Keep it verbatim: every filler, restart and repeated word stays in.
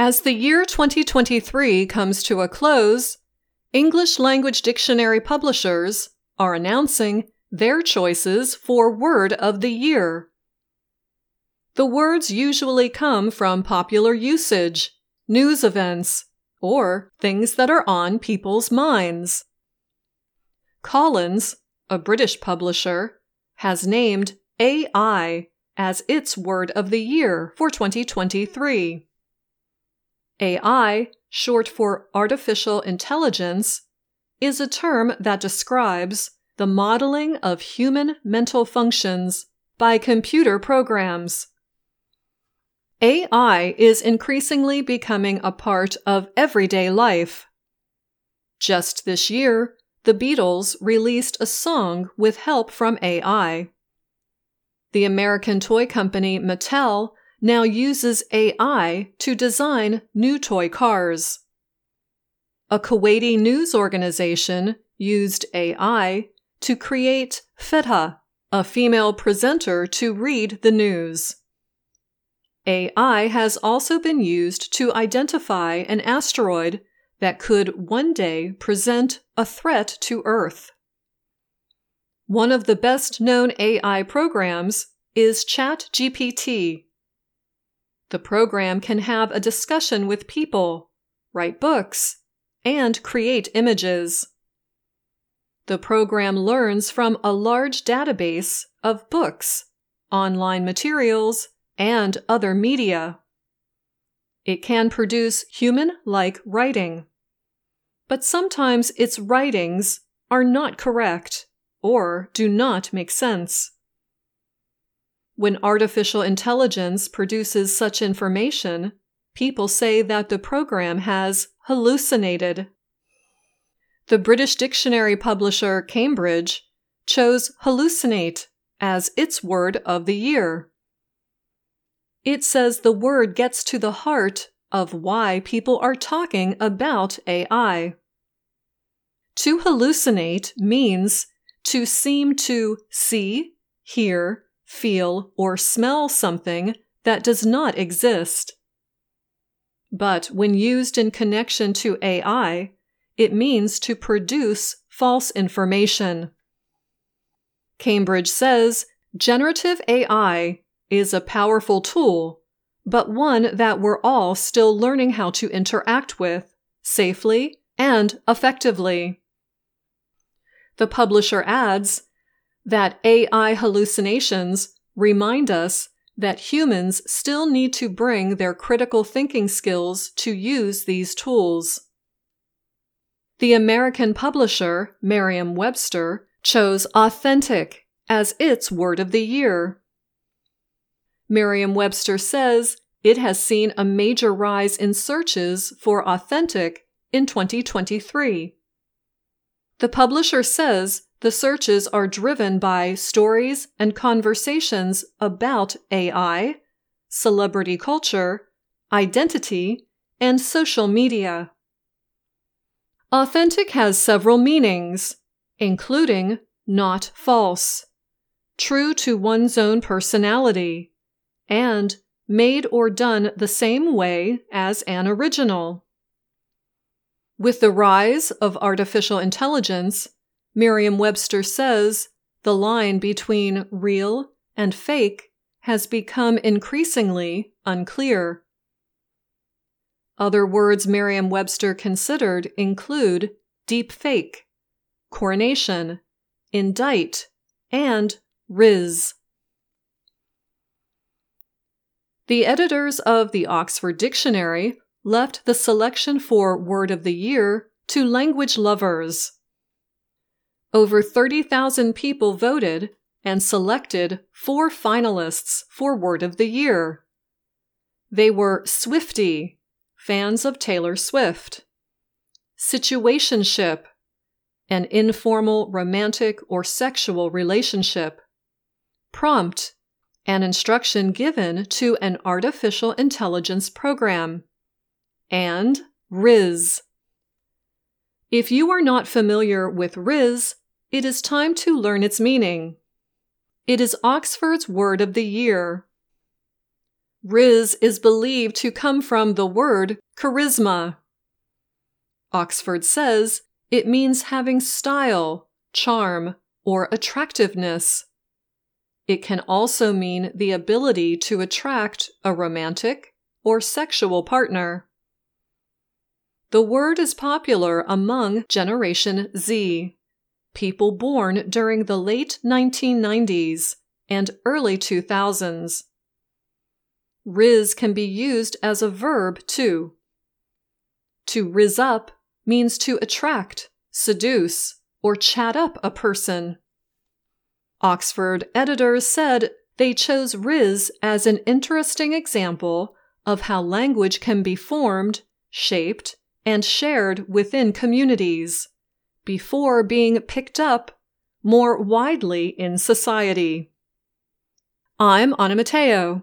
As the year twenty twenty-three comes to a close, English language dictionary publishers are announcing their choices for Word of the Year. The words usually come from popular usage, news events, or things that are on people's minds. Collins, a British publisher, has named A I as its Word of the Year for twenty twenty-three. A I, short for artificial intelligence, is a term that describes the modeling of human mental functions by computer programs. A I is increasingly becoming a part of everyday life. Just this year, the Beatles released a song with help from A I. The American toy company Mattel now uses A I to design new toy cars. A Kuwaiti news organization used A I to create Fedha, a female presenter to read the news. A I has also been used to identify an asteroid that could one day present a threat to Earth. One of the best-known A I programs is ChatGPT. The program can have a discussion with people, write books, and create images. The program learns from a large database of books, online materials, and other media. It can produce human-like writing. But sometimes its writings are not correct or do not make sense. When artificial intelligence produces such information, people say that the program has hallucinated. The British dictionary publisher Cambridge chose hallucinate as its Word of the Year. It says the word gets to the heart of why people are talking about A I. To hallucinate means to seem to see, hear, feel, or smell something that does not exist. But when used in connection to A I, it means to produce false information. Cambridge says generative A I is a powerful tool, but one that we're all still learning how to interact with safely and effectively. The publisher adds that A I hallucinations remind us that humans still need to bring their critical thinking skills to use these tools. The American publisher Merriam-Webster chose authentic as its Word of the Year. Merriam-Webster says it has seen a major rise in searches for authentic in twenty twenty-three. The publisher says the searches are driven by stories and conversations about A I, celebrity culture, identity, and social media. Authentic has several meanings, including not false, true to one's own personality, and made or done the same way as an original. With the rise of artificial intelligence, Merriam-Webster says the line between real and fake has become increasingly unclear. Other words Merriam-Webster considered include deepfake, coronation, indict, and rizz. The editors of the Oxford Dictionary left the selection for Word of the Year to language lovers. Over thirty thousand people voted and selected four finalists for Word of the Year. They were Swiftie, fans of Taylor Swift; Situationship, an informal romantic or sexual relationship; Prompt, an instruction given to an artificial intelligence program; and rizz. If you are not familiar with rizz, it is time to learn its meaning. It is Oxford's Word of the Year. Rizz is believed to come from the word charisma. Oxford says it means having style, charm, or attractiveness. It can also mean the ability to attract a romantic or sexual partner. The word is popular among Generation Z, people born during the late nineteen nineties and early two thousands. Rizz can be used as a verb too. To rizz up means to attract, seduce, or chat up a person. Oxford editors said they chose rizz as an interesting example of how language can be formed, shaped, and shared within communities, before being picked up more widely in society. I'm Ana Mateo.